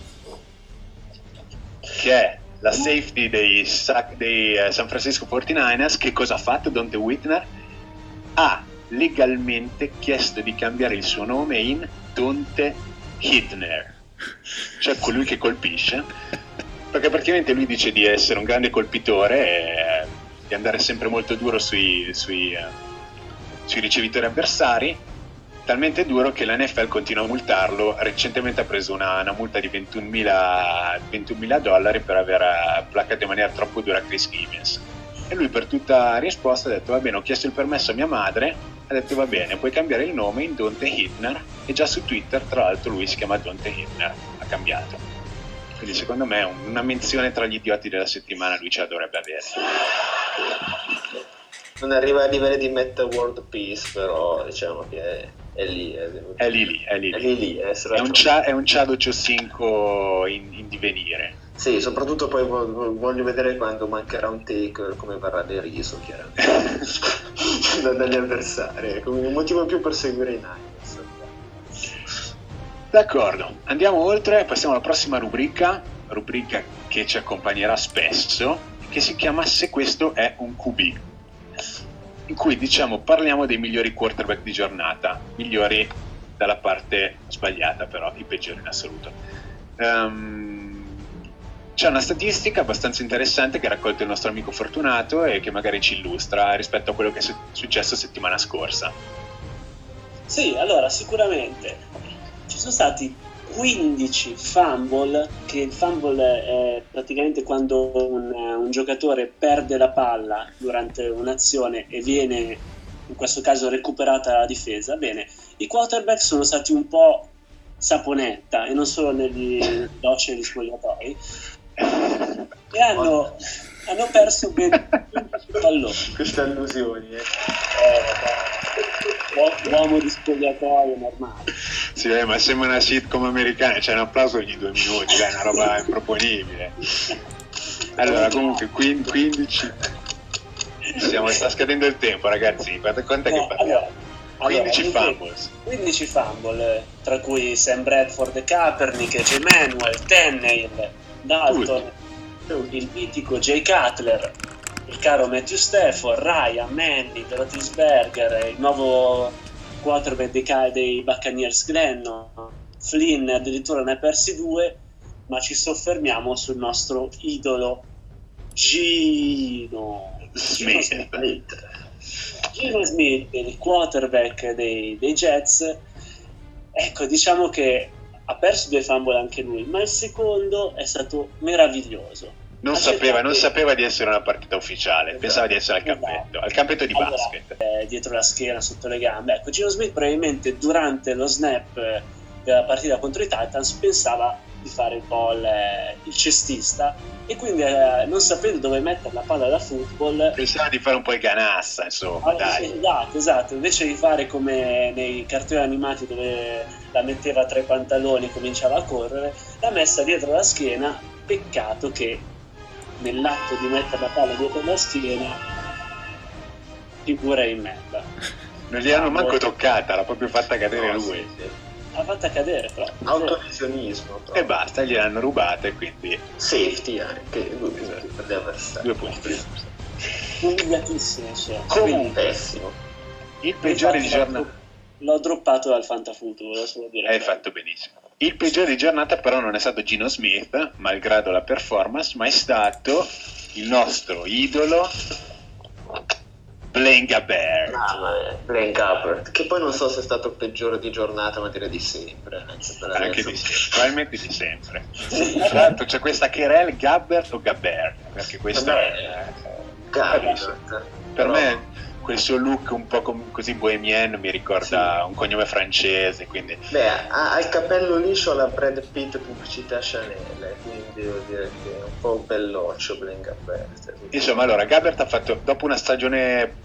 che è la safety dei San Francisco 49ers. Che cosa ha fatto Dionte Whitner? Ha legalmente chiesto di cambiare il suo nome in Dionte Hitner, cioè colui che colpisce, perché praticamente lui dice di essere un grande colpitore e di andare sempre molto duro sui ricevitori avversari, talmente duro che la NFL continua a multarlo. Recentemente ha preso una multa di $21,000 per aver placato in maniera troppo dura Chris Gibbons, e lui per tutta risposta ha detto: va bene, ho chiesto il permesso a mia madre, ha detto va bene, puoi cambiare il nome in Dionte Hitner, e già su Twitter tra l'altro lui si chiama Dionte Hitner, ha cambiato. Quindi secondo me una menzione tra gli idioti della settimana lui ce la dovrebbe avere. Non arriva a livello di Meta World Peace, però diciamo che è lì. È un Chado Ciosinco in divenire. Sì, soprattutto poi voglio vedere quando mancherà un take come verrà deriso, chiaramente, dagli avversari. Come un motivo in più per seguire i Niners. D'accordo, andiamo oltre e passiamo alla prossima rubrica che ci accompagnerà spesso, che si chiama Se questo è un QB, in cui parliamo dei migliori quarterback di giornata, migliori dalla parte sbagliata però, i peggiori in assoluto. C'è una statistica abbastanza interessante che ha raccolto il nostro amico Fortunato e che magari ci illustra rispetto a quello che è successo settimana scorsa. Sì, allora sicuramente ci sono stati 15 fumble, che il fumble è praticamente quando un giocatore perde la palla durante un'azione e viene, in questo caso, recuperata la difesa. Bene, i quarterback sono stati un po' saponetta, e non solo negli docce e negli spogliatoi, e hanno perso ben 15 palloni. Queste allusioni, uomo di spogliatoio normale. Sì, ma sembra una sitcom americana, c'è un applauso ogni 2 minuti, è una roba improponibile. Allora, comunque 15. Sta scadendo il tempo, ragazzi. Guarda quanto che parliamo. 15 fumble, tra cui Sam Bradford, Kaepernick, J. Manuel, Tannehill, Dalton, il mitico Jay Cutler, il caro Matthew Stafford, Ryan, Manning, Roethlisberger, il nuovo quarterback dei Buccaneers Glennon, Flynn addirittura ne ha persi 2, ma ci soffermiamo sul nostro idolo Gino Smith, il quarterback dei Jets. Ecco, diciamo che ha perso 2 fumble anche lui, ma il secondo è stato meraviglioso. Non sapeva di essere una partita ufficiale, esatto. Pensava di essere al campetto di basket. Dietro la schiena, sotto le gambe. Ecco, Gino Smith probabilmente durante lo snap della partita contro i Titans pensava di fare un po' il cestista, e quindi non sapendo dove mettere la palla da football pensava di fare un po' il ganassa, insomma. Esatto, invece di fare come nei cartoni animati dove la metteva tra i pantaloni e cominciava a correre, l'ha messa dietro la schiena. Peccato che nell'atto di mettere la palla dietro la schiena figura di merda. Non gli hanno manco toccata, l'ha proprio fatta cadere lui. Sì, sì. L'ha fatta cadere proprio. Autovisionismo. E basta, gliel'hanno rubata e quindi... Safety anche, due punti. Indubbiatissimo, cioè. Comunque, pessimo. Il peggiore di giornata... L'ho droppato dal Fantafuturo, solo dire. Hai fatto benissimo. Il peggiore di giornata però non è stato Gino Smith, malgrado la performance, ma è stato il nostro idolo Blaine Gabbert. Ah, Blaine Gabbert, che poi non so se è stato il peggiore di giornata, ma direi di sempre. Anche di sempre, probabilmente di sempre. Tra l'altro c'è questa querel Gabbert o Gabbert, perché questo è... Gabbert. Per me... Quel suo look un po' così bohemian mi ricorda, sì, un cognome francese, quindi... Beh, ha il capello liscio alla Brad Pitt pubblicità Chanel, quindi devo dire che è un po' un belloccio Blaine Gabbert. Insomma, allora, Gabbert ha fatto, dopo una stagione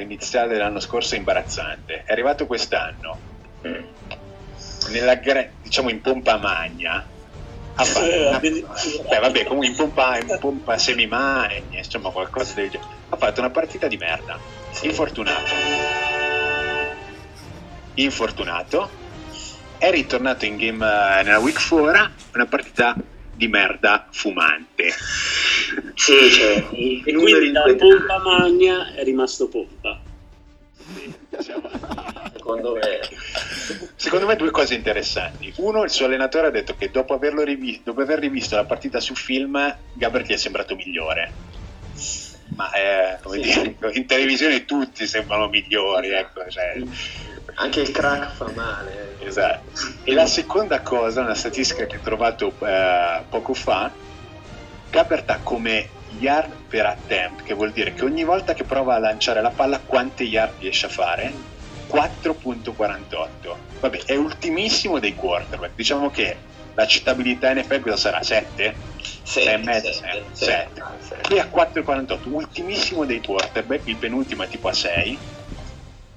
iniziale dell'anno scorso imbarazzante, è arrivato quest'anno, diciamo in pompa magna, a fare una... Beh, vabbè, comunque in pompa semimagna, insomma qualcosa del genere. Ha fatto una partita di merda. Infortunato, è ritornato in game nella week 4, una partita di merda fumante. Sì, cioè, e quindi da pompa magna è rimasto pompa. Sì, diciamo. Secondo me due cose interessanti. Uno, il suo allenatore ha detto che dopo aver rivisto la partita su film, Gabbert gli è sembrato migliore. Ma come dire, in televisione tutti sembrano migliori, ecco, cioè. Anche il crack fa male. Esatto. E la seconda cosa, una statistica che ho trovato poco fa, Gabbert ha come yard per attempt, che vuol dire che ogni volta che prova a lanciare la palla quante yard riesce a fare? 4.48. Vabbè, è ultimissimo dei quarterback, diciamo che l'accettabilità in effetti cosa sarà? 7? 7,5? Qui a 4,48, ultimissimo dei quarterback, il penultimo è tipo a 6,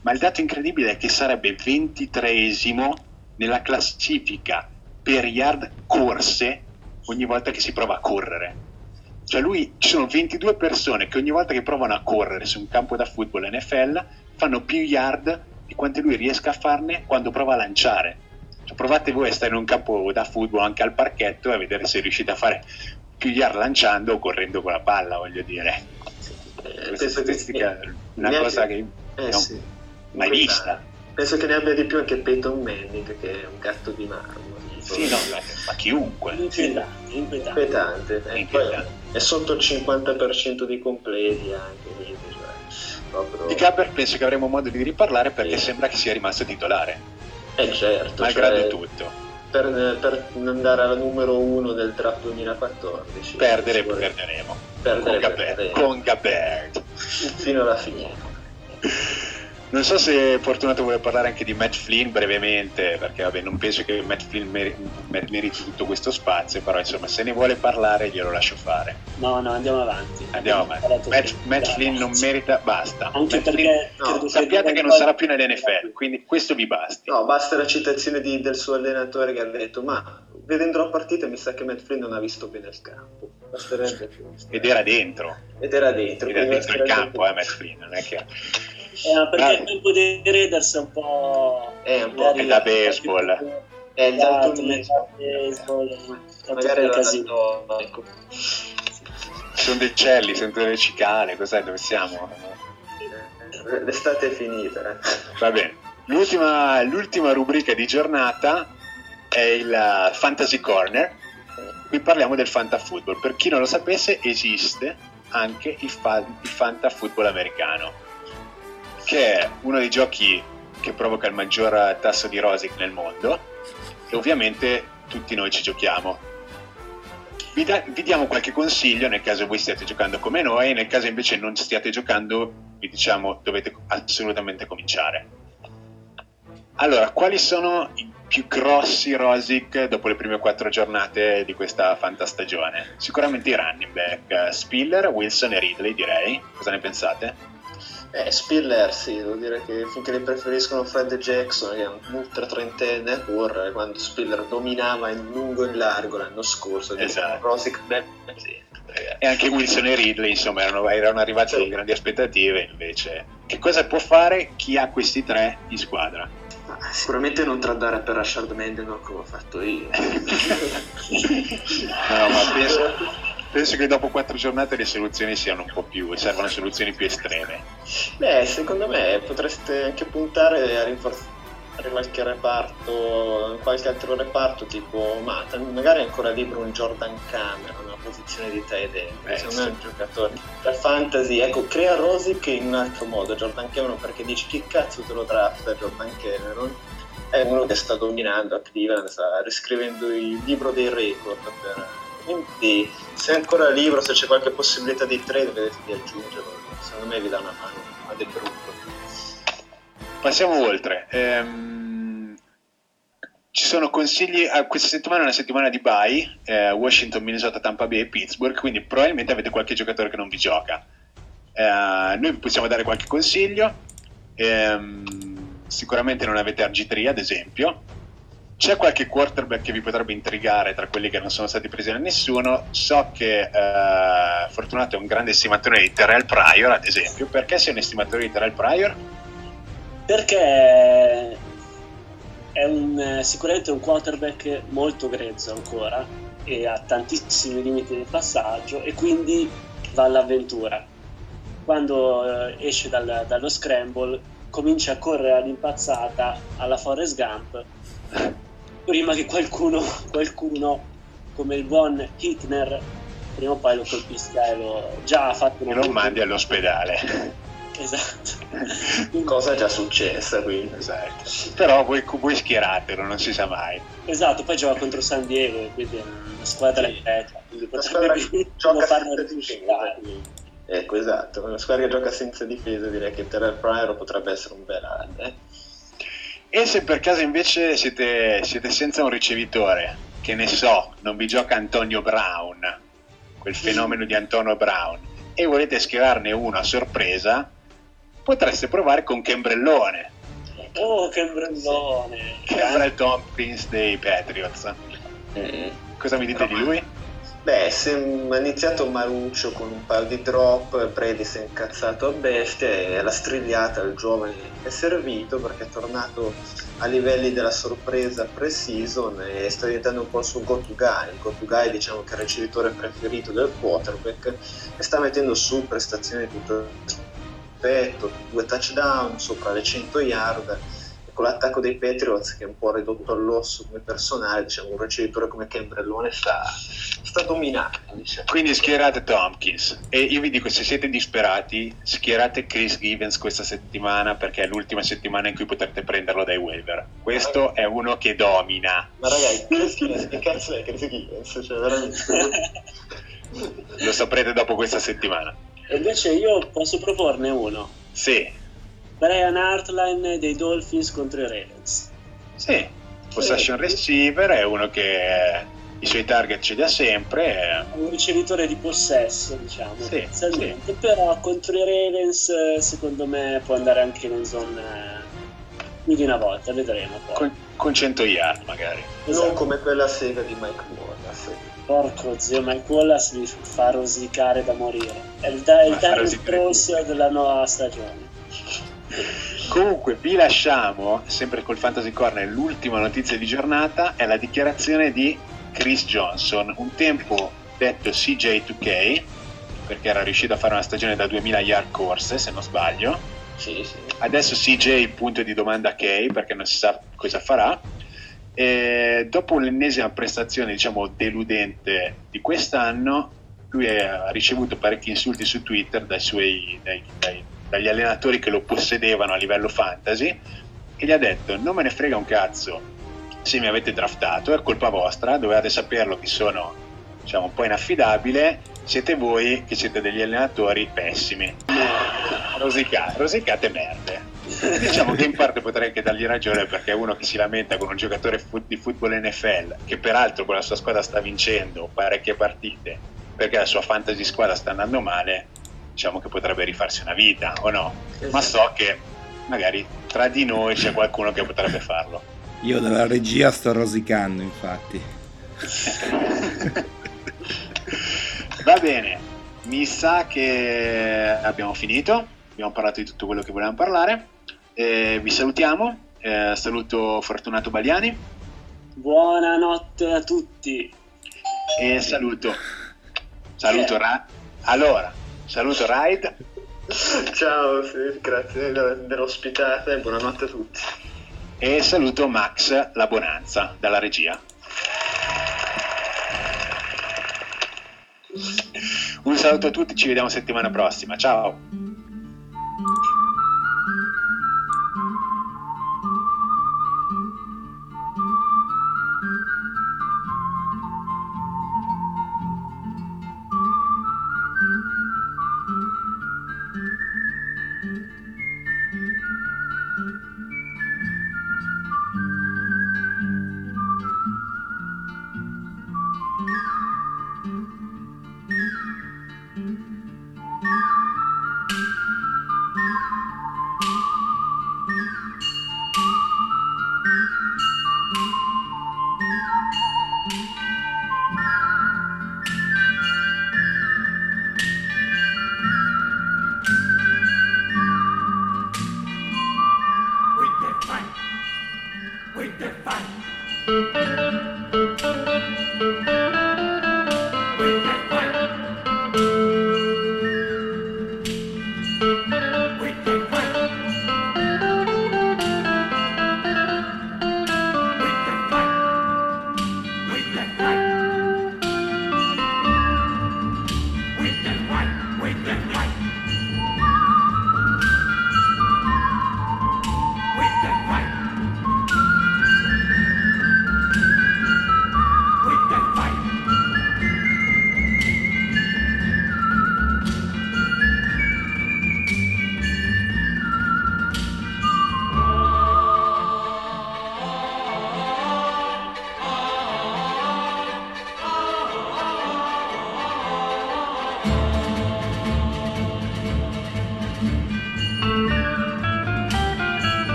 ma il dato incredibile è che sarebbe 23esimo nella classifica per yard corse ogni volta che si prova a correre. Cioè lui, ci sono 22 persone che ogni volta che provano a correre su un campo da football NFL fanno più yard di quante lui riesca a farne quando prova a lanciare. Provate voi a stare in un campo da football anche al parchetto e a vedere se riuscite a fare più yard lanciando o correndo con la palla, voglio dire. Questa statistica è una cosa che non mai vista. Penso che ne abbia di più anche Peyton Manning, che è un gatto di marmo. Sì, no, ma chiunque. Inquietante. È sotto il 50% dei completi anche. Quindi, cioè, proprio... Di Gabbert penso che avremo modo di riparlare perché sembra che sia rimasto titolare. Certo, malgrado tutto, per andare alla numero 1 del draft 2014 perderemo con Gabbert fino alla fine. Non so se Fortunato vuole parlare anche di Matt Flynn brevemente, perché vabbè, non penso che Matt Flynn meriti tutto questo spazio, però insomma se ne vuole parlare glielo lascio fare. No, andiamo avanti. Matt Flynn non merita, basta. Anche perché sappiate che non sarà più nell'NFL, quindi questo vi basti. No, basta la citazione del suo allenatore che ha detto, ma vedendo la partita mi sa che Matt Flynn non ha visto bene il campo. Basterebbe più. Ed era dentro. Era dentro il campo, Matt Flynn, non è che... perché il tempo dei Raiders è un po'... È da baseball. È il tanto baseball. Magari è casino. Ecco. Sono dei celli, sono delle cicale, cos'è, dove siamo? L'estate è finita. Va bene. L'ultima rubrica di giornata è il Fantasy Corner. Qui parliamo del fantafootball. Per chi non lo sapesse, esiste anche il fantafootball americano, che è uno dei giochi che provoca il maggior tasso di rosic nel mondo e ovviamente tutti noi ci giochiamo. Vi diamo qualche consiglio nel caso voi stiate giocando come noi, nel caso invece non stiate giocando vi diciamo dovete assolutamente cominciare. Allora, quali sono i più grossi rosic dopo le prime 4 giornate di questa fantastagione? Sicuramente i running back, Spiller, Wilson e Ridley, direi. Cosa ne pensate? Spiller sì, devo dire che finché li preferiscono Fred Jackson, che è un ultra trentenne a correre, quando Spiller dominava in lungo e in largo l'anno scorso. Esatto. Rosic, e anche Wilson e Ridley, insomma, erano arrivati con grandi aspettative. Invece, che cosa può fare chi ha questi tre in squadra? Sicuramente non tradare per Rashard Mendenhall come ho fatto io. No, ma penso che dopo 4 giornate le soluzioni siano un po' più, servono soluzioni più estreme. Beh, secondo me potreste anche puntare a rinforzare qualche reparto, qualche altro reparto, tipo magari ancora libero un Jordan Cameron nella posizione di tight end, secondo me è un giocatore per fantasy, ecco, crea Rosic in un altro modo, Jordan Cameron, perché dici chi cazzo te lo drafta Jordan Cameron, è uno che sta dominando a Cleveland, sta riscrivendo il libro dei record per... quindi se è ancora libero, se c'è qualche possibilità di trade, vedete di aggiungerlo, secondo me vi dà una mano a del gruppo. Passiamo oltre, ci sono consigli, questa settimana è una settimana di bye, Washington, Minnesota, Tampa Bay e Pittsburgh, quindi probabilmente avete qualche giocatore che non vi gioca, noi possiamo dare qualche consiglio, sicuramente non avete RG3 ad esempio, c'è qualche quarterback che vi potrebbe intrigare tra quelli che non sono stati presi da nessuno, so che Fortunato è un grande estimatore di Terrell Pryor ad esempio, perché sei un estimatore di Terrell Pryor? Perché è sicuramente un quarterback molto grezzo ancora e ha tantissimi limiti di passaggio e quindi va all'avventura. Quando esce dallo scramble comincia a correre all'impazzata alla Forrest Gump prima che qualcuno come il buon Hittner prima o poi lo colpisca e lo già ha fatto e lo mandi all'ospedale. Esatto. Cosa è già successa, quindi. Esatto. Però voi schieratelo, non si sa mai. Esatto, poi gioca contro San Diego, quindi è una squadra sì. La squadra che gioca senza difesa. Ecco, esatto, una squadra che gioca senza difesa, direi che Terrell Pryor potrebbe essere un bel anno. E se per caso invece siete senza un ricevitore, che ne so, non vi gioca Antonio Brown, quel fenomeno di Antonio Brown, e volete schierarne uno a sorpresa, potreste provare con Cambrellone. Oh, Cambrellone! Sì. Cambrell Tompkins dei Patriots. Cosa mi dite di lui? Beh, ha iniziato maluccio con un paio di drop, Brady si è incazzato a bestia e la strigliata al giovane è servito perché è tornato a livelli della sorpresa pre-season e sta diventando un po' il suo go-to-guy. Il go-to-guy, diciamo che è il ricevitore preferito del quarterback e sta mettendo su prestazioni tutto 2 touchdown sopra le 100 yard e con l'attacco dei Patriots che è un po' ridotto all'osso come personale, diciamo un ricevitore come Cambrellone sta dominando, diciamo. Quindi schierate Tompkins e io vi dico, se siete disperati schierate Chris Givens questa settimana perché è l'ultima settimana in cui potrete prenderlo dai waiver, questo è uno che domina. Ma ragazzi, Chris Givens che cazzo è Chris Givens? Cioè, veramente... lo saprete dopo questa settimana. E invece io posso proporne uno. Sì. Brian Hartline dei Dolphins contro i Ravens. Sì. Possession receiver è uno che i suoi target ce li ha sempre. È un ricevitore di possesso, diciamo. Sì, sì. Però contro i Ravens secondo me può andare anche in un zone più di una volta, vedremo poi. Con 100 yard magari. Esatto. Non come quella sega di Mike Wallace. Porco zio, Mike Wallace mi fa rosicare da morire. È il Darren Cross della nuova stagione. Comunque vi lasciamo sempre col Fantasy Corner. L'ultima notizia di giornata è la dichiarazione di Chris Johnson, un tempo detto CJ2K perché era riuscito a fare una stagione da 2000 yard corse se non sbaglio. Sì, sì. Adesso CJ punto di domanda K perché non si sa cosa farà. E dopo l'ennesima prestazione diciamo deludente di quest'anno lui ha ricevuto parecchi insulti su Twitter dagli allenatori che lo possedevano a livello fantasy e gli ha detto non me ne frega un cazzo se mi avete draftato, è colpa vostra, dovevate saperlo che sono diciamo un po' inaffidabile, siete voi che siete degli allenatori pessimi, rosicate merde. Diciamo che in parte potrei anche dargli ragione perché uno che si lamenta con un giocatore di football NFL che peraltro con la sua squadra sta vincendo parecchie partite perché la sua fantasy squadra sta andando male, diciamo che potrebbe rifarsi una vita o no, ma so che magari tra di noi c'è qualcuno che potrebbe farlo. Io dalla regia sto rosicando infatti. Va bene. Mi sa che abbiamo finito, abbiamo parlato di tutto quello che volevamo parlare, vi salutiamo, saluto Fortunato Baliani. Buonanotte a tutti. E saluto saluto Ride. Ciao, sì, grazie dell'ospitata e buonanotte a tutti. E saluto Max La Bonanza dalla regia. Un saluto a tutti, ci vediamo settimana prossima, ciao.